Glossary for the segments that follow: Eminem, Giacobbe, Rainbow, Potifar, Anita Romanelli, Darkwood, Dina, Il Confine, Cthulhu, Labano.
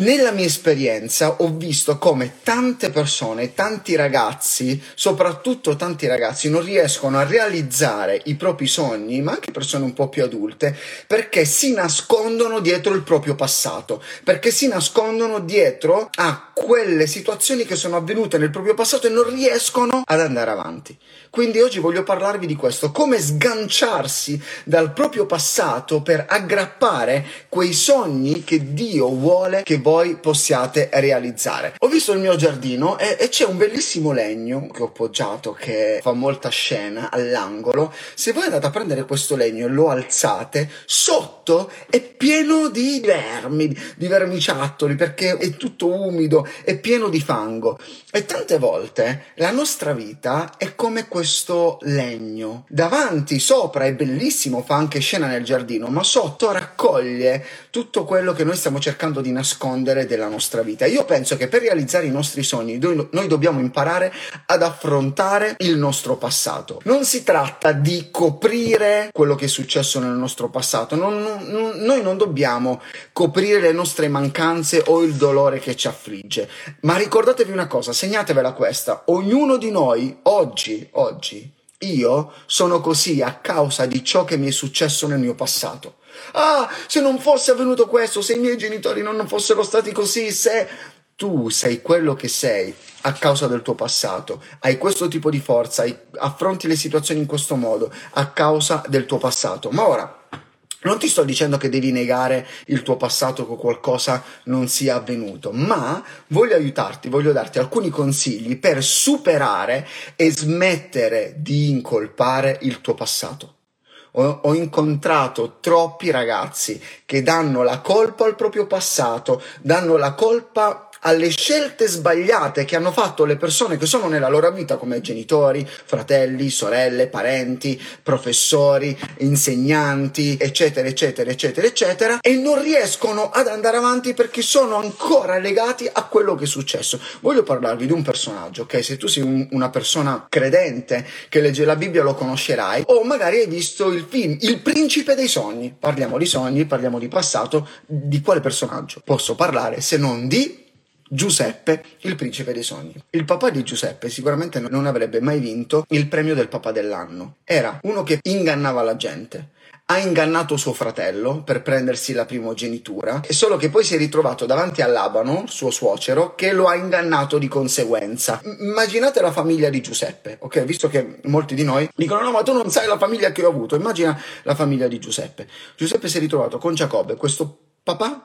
Nella mia esperienza ho visto come tante persone, tanti ragazzi, soprattutto tanti ragazzi, non riescono a realizzare i propri sogni, ma anche persone un po' più adulte, perché si nascondono dietro il proprio passato, perché si nascondono dietro a quelle situazioni che sono avvenute nel proprio passato e non riescono ad andare avanti. Quindi oggi voglio parlarvi di questo, come sganciarsi dal proprio passato per aggrappare quei sogni che Dio vuole che voi possiate realizzare. Ho visto il mio giardino e c'è un bellissimo legno che ho poggiato che fa molta scena all'angolo. Se voi andate a prendere questo legno e lo alzate, sotto è pieno di vermi, di vermiciattoli, perché è tutto umido, è pieno di fango. E tante volte la nostra vita è come questo legno. Davanti, sopra è bellissimo, fa anche scena nel giardino, ma sotto raccoglie tutto quello che noi stiamo cercando di nascondere della nostra vita. Io penso che per realizzare i nostri sogni noi dobbiamo imparare ad affrontare il nostro passato. Non si tratta di coprire quello che è successo nel nostro passato, noi non dobbiamo coprire le nostre mancanze o il dolore che ci affligge, ma ricordatevi una cosa, segnatevela questa: ognuno di noi oggi io sono così a causa di ciò che mi è successo nel mio passato. Ah, se non fosse avvenuto questo, se i miei genitori non fossero stati così, se... Tu sei quello che sei a causa del tuo passato, hai questo tipo di forza, affronti le situazioni in questo modo a causa del tuo passato. Ma ora, non ti sto dicendo che devi negare il tuo passato, che qualcosa non sia avvenuto, ma voglio aiutarti, voglio darti alcuni consigli per superare e smettere di incolpare il tuo passato. Ho incontrato troppi ragazzi che danno la colpa al proprio passato, danno la colpa alle scelte sbagliate che hanno fatto le persone che sono nella loro vita, come genitori, fratelli, sorelle, parenti, professori, insegnanti, eccetera, eccetera, eccetera, eccetera, e non riescono ad andare avanti perché sono ancora legati a quello che è successo. Voglio parlarvi di un personaggio, ok? Se tu sei una persona credente che legge la Bibbia lo conoscerai, o magari hai visto il film Il Principe dei Sogni. Parliamo di sogni, parliamo di passato. Di quale personaggio posso parlare se non di Giuseppe, il principe dei sogni? Il papà di Giuseppe sicuramente non avrebbe mai vinto il premio del papà dell'anno. Era uno che ingannava la gente. Ha ingannato suo fratello per prendersi la primogenitura, e solo che poi si è ritrovato davanti a Labano, suo suocero, che lo ha ingannato di conseguenza. Immaginate la famiglia di Giuseppe, ok? Visto che molti di noi dicono: no, ma tu non sai la famiglia che ho avuto. Immagina la famiglia di Giuseppe. Giuseppe si è ritrovato con Giacobbe, questo papà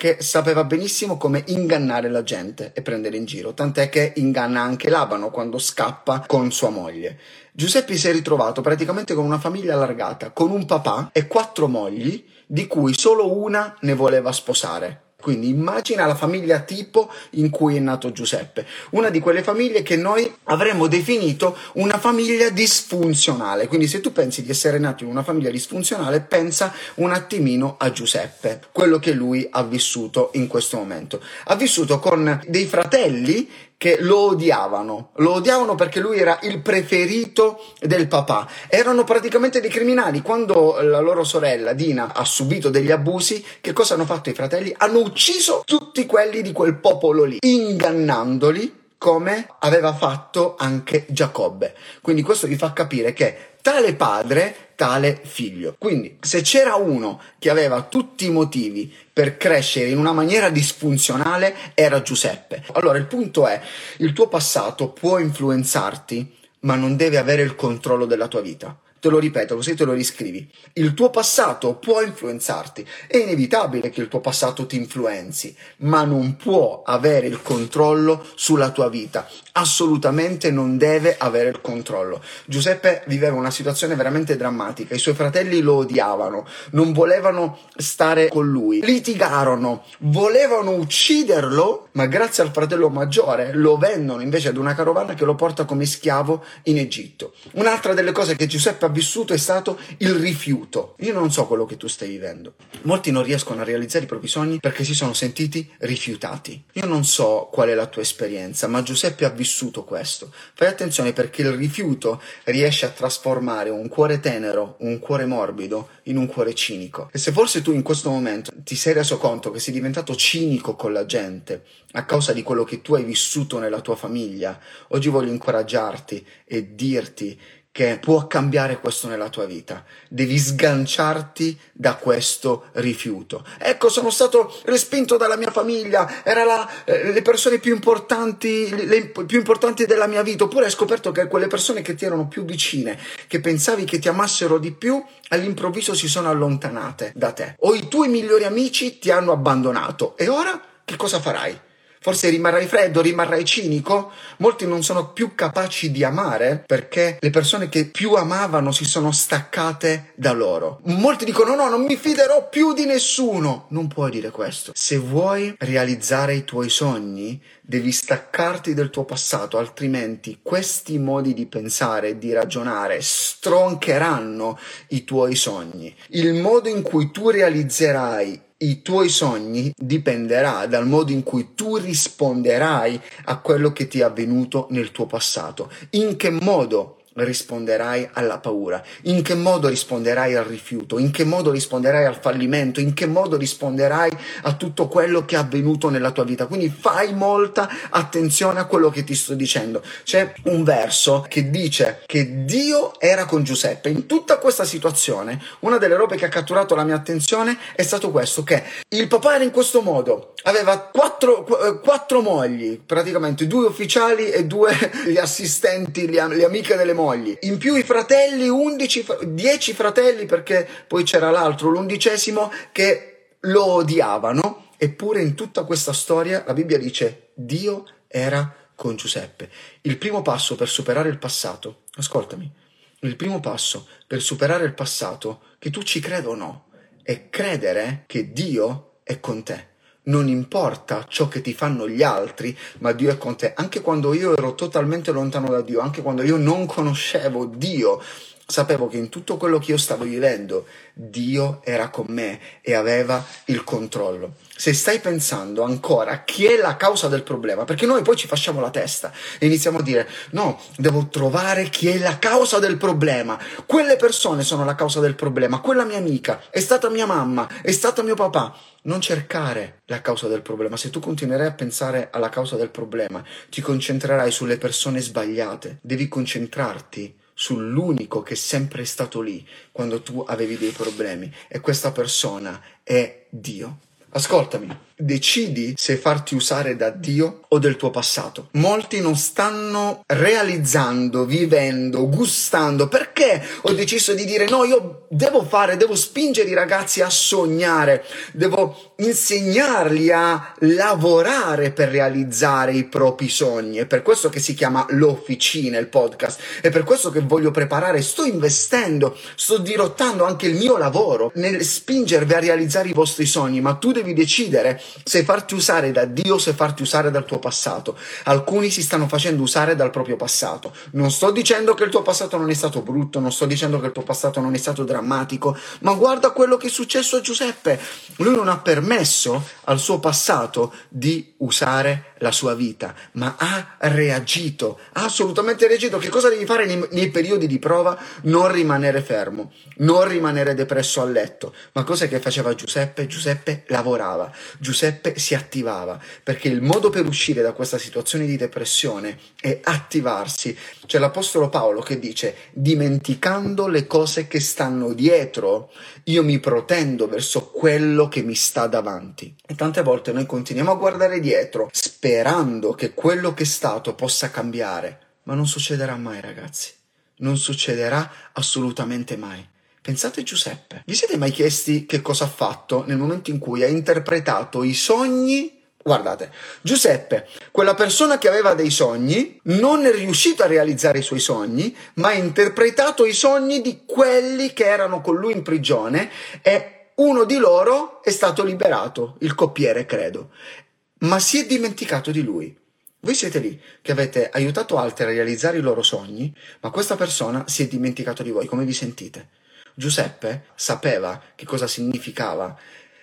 che sapeva benissimo come ingannare la gente e prendere in giro, tant'è che inganna anche Labano quando scappa con sua moglie. Giuseppe si è ritrovato praticamente con una famiglia allargata, con un papà e 4 mogli, di cui solo una ne voleva sposare. Quindi immagina la famiglia tipo in cui è nato Giuseppe, una di quelle famiglie che noi avremmo definito una famiglia disfunzionale. Quindi se tu pensi di essere nato in una famiglia disfunzionale, pensa un attimino a Giuseppe, quello che lui ha vissuto in questo momento. Ha vissuto con dei fratelli che lo odiavano perché lui era il preferito del papà. Erano praticamente dei criminali. Quando la loro sorella Dina ha subito degli abusi, che cosa hanno fatto i fratelli? Hanno ucciso tutti quelli di quel popolo lì, ingannandoli, come aveva fatto anche Giacobbe. Quindi questo vi fa capire che tale padre, tale figlio. Quindi se c'era uno che aveva tutti i motivi per crescere in una maniera disfunzionale, era Giuseppe. Allora il punto è, il tuo passato può influenzarti, ma non deve avere il controllo della tua vita. Te lo ripeto, così te lo riscrivi. Il tuo passato può influenzarti, è inevitabile che il tuo passato ti influenzi, ma non può avere il controllo sulla tua vita, assolutamente non deve avere il controllo. Giuseppe viveva una situazione veramente drammatica, i suoi fratelli lo odiavano, non volevano stare con lui, litigarono, volevano ucciderlo, ma grazie al fratello maggiore lo vendono invece ad una carovana che lo porta come schiavo in Egitto. Un'altra delle cose che Giuseppe ha vissuto è stato il rifiuto. Io non so quello che tu stai vivendo. Molti non riescono a realizzare i propri sogni perché si sono sentiti rifiutati. Io non so qual è la tua esperienza, ma Giuseppe ha vissuto questo. Fai attenzione, perché il rifiuto riesce a trasformare un cuore tenero, un cuore morbido, in un cuore cinico. E se forse tu in questo momento ti sei reso conto che sei diventato cinico con la gente a causa di quello che tu hai vissuto nella tua famiglia, oggi voglio incoraggiarti e dirti che può cambiare questo nella tua vita. Devi sganciarti da questo rifiuto. Ecco, sono stato respinto dalla mia famiglia, le persone più importanti, le più importanti della mia vita, oppure hai scoperto che quelle persone che ti erano più vicine, che pensavi che ti amassero di più, all'improvviso si sono allontanate da te, o i tuoi migliori amici ti hanno abbandonato. E ora che cosa farai? Forse rimarrai freddo, rimarrai cinico? Molti non sono più capaci di amare perché le persone che più amavano si sono staccate da loro. Molti dicono no, non mi fiderò più di nessuno. Non puoi dire questo. Se vuoi realizzare i tuoi sogni, devi staccarti del tuo passato, altrimenti questi modi di pensare e di ragionare stroncheranno i tuoi sogni. Il modo in cui tu realizzerai i tuoi sogni dipenderà dal modo in cui tu risponderai a quello che ti è avvenuto nel tuo passato. In che modo risponderai alla paura? In che modo risponderai al rifiuto? In che modo risponderai al fallimento? In che modo risponderai a tutto quello che è avvenuto nella tua vita? Quindi fai molta attenzione a quello che ti sto dicendo. C'è un verso che dice che Dio era con Giuseppe. In tutta questa situazione, una delle robe che ha catturato la mia attenzione è stato questo, che il papà era in questo modo, aveva quattro mogli, praticamente 2 ufficiali e 2 gli assistenti, le amiche delle mogli, in più i fratelli, 10 fratelli, perché poi c'era l'altro, l'11° che lo odiavano. Eppure in tutta questa storia la Bibbia dice Dio era con Giuseppe. Il primo passo per superare il passato, ascoltami, il primo passo per superare il passato, che tu ci creda o no, è credere che Dio è con te. Non importa ciò che ti fanno gli altri, ma Dio è con te. Anche quando io ero totalmente lontano da Dio, anche quando io non conoscevo Dio, sapevo che in tutto quello che io stavo vivendo, Dio era con me e aveva il controllo. Se stai pensando ancora chi è la causa del problema, perché noi poi ci facciamo la testa e iniziamo a dire no, devo trovare chi è la causa del problema, quelle persone sono la causa del problema, quella mia amica, è stata mia mamma, è stato mio papà. Non cercare la causa del problema. Se tu continuerai a pensare alla causa del problema, ti concentrerai sulle persone sbagliate. Devi concentrarti sull'unico che è sempre stato lì quando tu avevi dei problemi, e questa persona è Dio. Ascoltami, decidi se farti usare da Dio o del tuo passato. Molti non stanno realizzando, vivendo, gustando. Perché ho deciso di dire no, io devo spingere i ragazzi a sognare, devo insegnarli a lavorare per realizzare i propri sogni. È per questo che si chiama L'Officina, il podcast. È per questo che voglio preparare, sto investendo, sto dirottando anche il mio lavoro nel spingervi a realizzare i vostri sogni. Ma tu devi decidere se farti usare da Dio, se farti usare dal tuo passato. Alcuni si stanno facendo usare dal proprio passato. Non sto dicendo che il tuo passato non è stato brutto, non sto dicendo che il tuo passato non è stato drammatico, ma guarda quello che è successo a Giuseppe. Lui non ha permesso al suo passato di usare la sua vita, ma ha reagito, ha assolutamente reagito. Che cosa devi fare nei periodi di prova? Non rimanere fermo, non rimanere depresso a letto. Ma cosa che faceva Giuseppe? Giuseppe lavorava, Giuseppe si attivava, perché il modo per uscire da questa situazione di depressione è attivarsi. C'è l'apostolo Paolo che dice: dimenticando le cose che stanno dietro, io mi protendo verso quello che mi sta davanti. E tante volte noi continuiamo a guardare dietro sperando che quello che è stato possa cambiare, ma non succederà mai, ragazzi, non succederà assolutamente mai. Pensate a Giuseppe. Vi siete mai chiesti che cosa ha fatto nel momento in cui ha interpretato i sogni? Guardate, Giuseppe, quella persona che aveva dei sogni, non è riuscito a realizzare i suoi sogni, ma ha interpretato i sogni di quelli che erano con lui in prigione, e uno di loro è stato liberato, il coppiere credo, ma si è dimenticato di lui. Voi siete lì, che avete aiutato altri a realizzare i loro sogni, ma questa persona si è dimenticato di voi. Come vi sentite? Giuseppe sapeva che cosa significava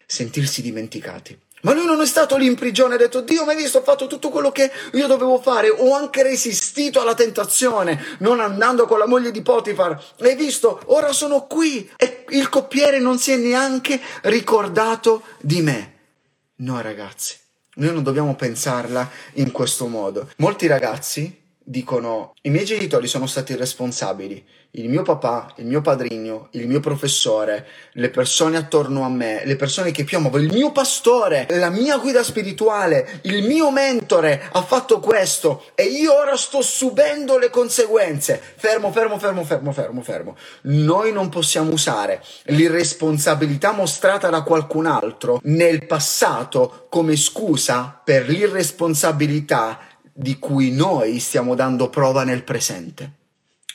sentirsi dimenticati. Ma lui non è stato lì in prigione, ha detto: Dio mi ha visto, ho fatto tutto quello che io dovevo fare, ho anche resistito alla tentazione, non andando con la moglie di Potifar. Hai visto? Ora sono qui e il coppiere non si è neanche ricordato di me. No, ragazzi. Noi non dobbiamo pensarla in questo modo. Molti ragazzi dicono: i miei genitori sono stati responsabili, il mio papà, il mio padrigno, il mio professore, le persone attorno a me, le persone che più amavo, il mio pastore, la mia guida spirituale, il mio mentore ha fatto questo e io ora sto subendo le conseguenze. Fermo. Noi non possiamo usare l'irresponsabilità mostrata da qualcun altro nel passato come scusa per l'irresponsabilità di cui noi stiamo dando prova nel presente.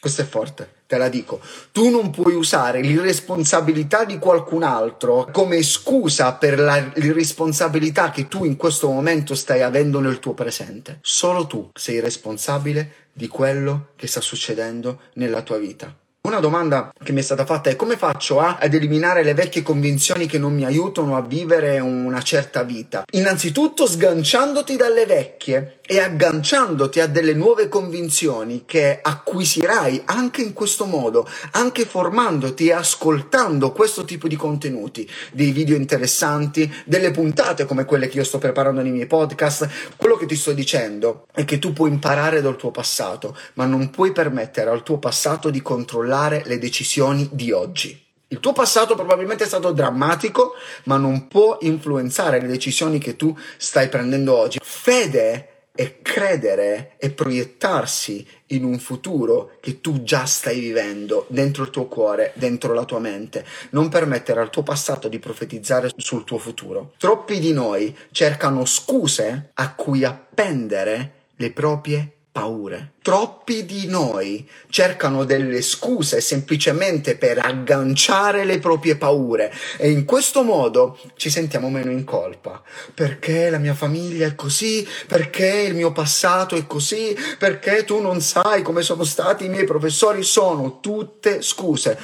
Questo è forte, te la dico. Tu non puoi usare l'irresponsabilità di qualcun altro come scusa per l'irresponsabilità che tu in questo momento stai avendo nel tuo presente. Solo tu sei responsabile di quello che sta succedendo nella tua vita. Una domanda che mi è stata fatta è: come faccio ad eliminare le vecchie convinzioni che non mi aiutano a vivere una certa vita? Innanzitutto sganciandoti dalle vecchie e agganciandoti a delle nuove convinzioni che acquisirai anche in questo modo, anche formandoti e ascoltando questo tipo di contenuti, dei video interessanti, delle puntate come quelle che io sto preparando nei miei podcast. Quello che ti sto dicendo è che tu puoi imparare dal tuo passato, ma non puoi permettere al tuo passato di controllare le decisioni di oggi. Il tuo passato probabilmente è stato drammatico, ma non può influenzare le decisioni che tu stai prendendo oggi. Fede è credere e proiettarsi in un futuro che tu già stai vivendo dentro il tuo cuore, dentro la tua mente. Non permettere al tuo passato di profetizzare sul tuo futuro. Troppi di noi cercano scuse a cui appendere le proprie paure. Troppi di noi cercano delle scuse semplicemente per agganciare le proprie paure e in questo modo ci sentiamo meno in colpa. Perché la mia famiglia è così? Perché il mio passato è così? Perché tu non sai come sono stati i miei professori? Sono tutte scuse.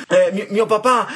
Mio papà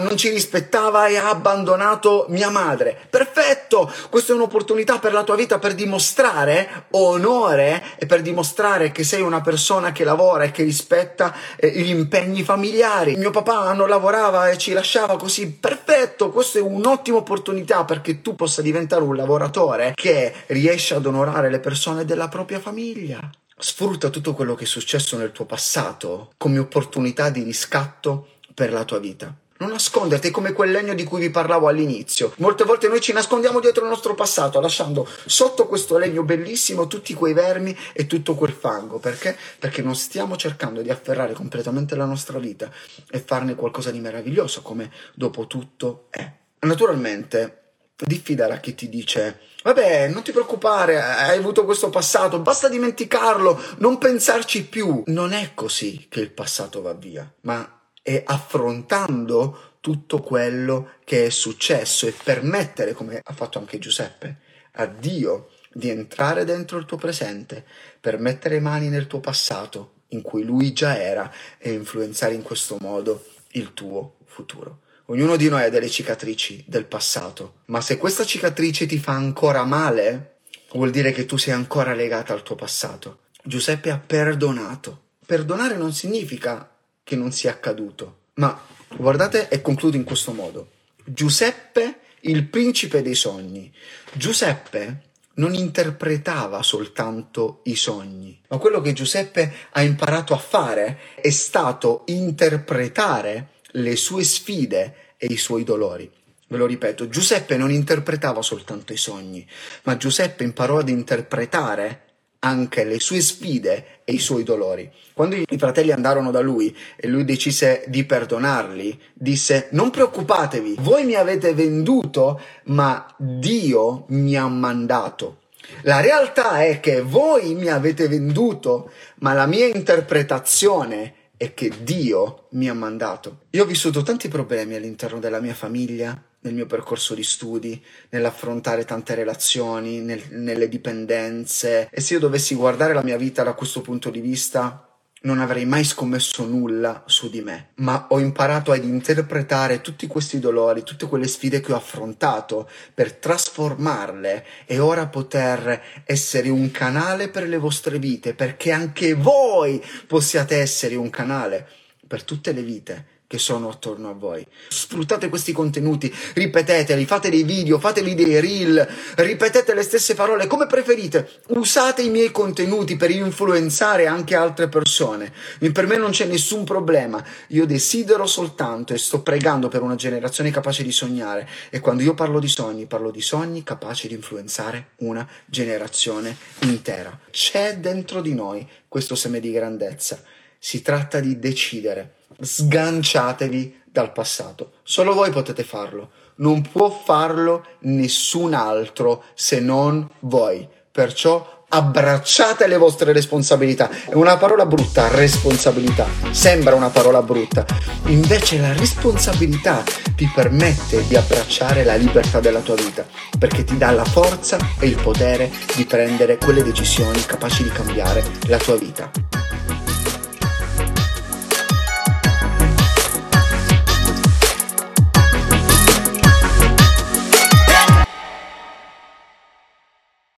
non ci rispettava e ha abbandonato mia madre. Perfetto! Questa è un'opportunità per la tua vita per dimostrare onore e per dimostrare che sei una persona che lavora e che rispetta gli impegni familiari. Mio papà non lavorava e ci lasciava così. Perfetto, questa è un'ottima opportunità perché tu possa diventare un lavoratore che riesce ad onorare le persone della propria famiglia. Sfrutta tutto quello che è successo nel tuo passato come opportunità di riscatto per la tua vita. Non nasconderti, è come quel legno di cui vi parlavo all'inizio. Molte volte noi ci nascondiamo dietro il nostro passato, lasciando sotto questo legno bellissimo tutti quei vermi e tutto quel fango. Perché? Perché non stiamo cercando di afferrare completamente la nostra vita e farne qualcosa di meraviglioso, come dopo tutto è. Naturalmente, diffidare a chi ti dice: vabbè, non ti preoccupare, hai avuto questo passato, basta dimenticarlo, non pensarci più. Non è così che il passato va via, ma e affrontando tutto quello che è successo e permettere, come ha fatto anche Giuseppe, a Dio di entrare dentro il tuo presente, per mettere mani nel tuo passato in cui lui già era e influenzare in questo modo il tuo futuro. Ognuno di noi ha delle cicatrici del passato, ma se questa cicatrice ti fa ancora male, vuol dire che tu sei ancora legata al tuo passato. Giuseppe ha perdonato. Perdonare non significa che non sia accaduto, ma guardate, e concludo in questo modo: Giuseppe, il principe dei sogni, Giuseppe non interpretava soltanto i sogni, ma quello che Giuseppe ha imparato a fare è stato interpretare le sue sfide e i suoi dolori. Ve lo ripeto, Giuseppe non interpretava soltanto i sogni, ma Giuseppe imparò ad interpretare anche le sue sfide e i suoi dolori. Quando i fratelli andarono da lui e lui decise di perdonarli, disse: non preoccupatevi, voi mi avete venduto, ma Dio mi ha mandato. La realtà è che voi mi avete venduto, ma la mia interpretazione è che Dio mi ha mandato. Io ho vissuto tanti problemi all'interno della mia famiglia, nel mio percorso di studi, nell'affrontare tante relazioni, nelle dipendenze. E se io dovessi guardare la mia vita da questo punto di vista, non avrei mai scommesso nulla su di me, ma ho imparato ad interpretare tutti questi dolori, tutte quelle sfide che ho affrontato per trasformarle e ora poter essere un canale per le vostre vite, perché anche voi possiate essere un canale per tutte le vite che sono attorno a voi. Sfruttate questi contenuti, ripeteteli, fate dei video, fateli dei reel, ripetete le stesse parole come preferite, usate i miei contenuti per influenzare anche altre persone. Per me non c'è nessun problema, io desidero soltanto e sto pregando per una generazione capace di sognare, e quando io parlo di sogni capaci di influenzare una generazione intera. C'è dentro di noi questo seme di grandezza, si tratta di decidere. Sganciatevi dal passato, solo voi potete farlo, non può farlo nessun altro se non voi, perciò abbracciate le vostre responsabilità. È una parola brutta, responsabilità, sembra una parola brutta, invece la responsabilità ti permette di abbracciare la libertà della tua vita, perché ti dà la forza e il potere di prendere quelle decisioni capaci di cambiare la tua vita.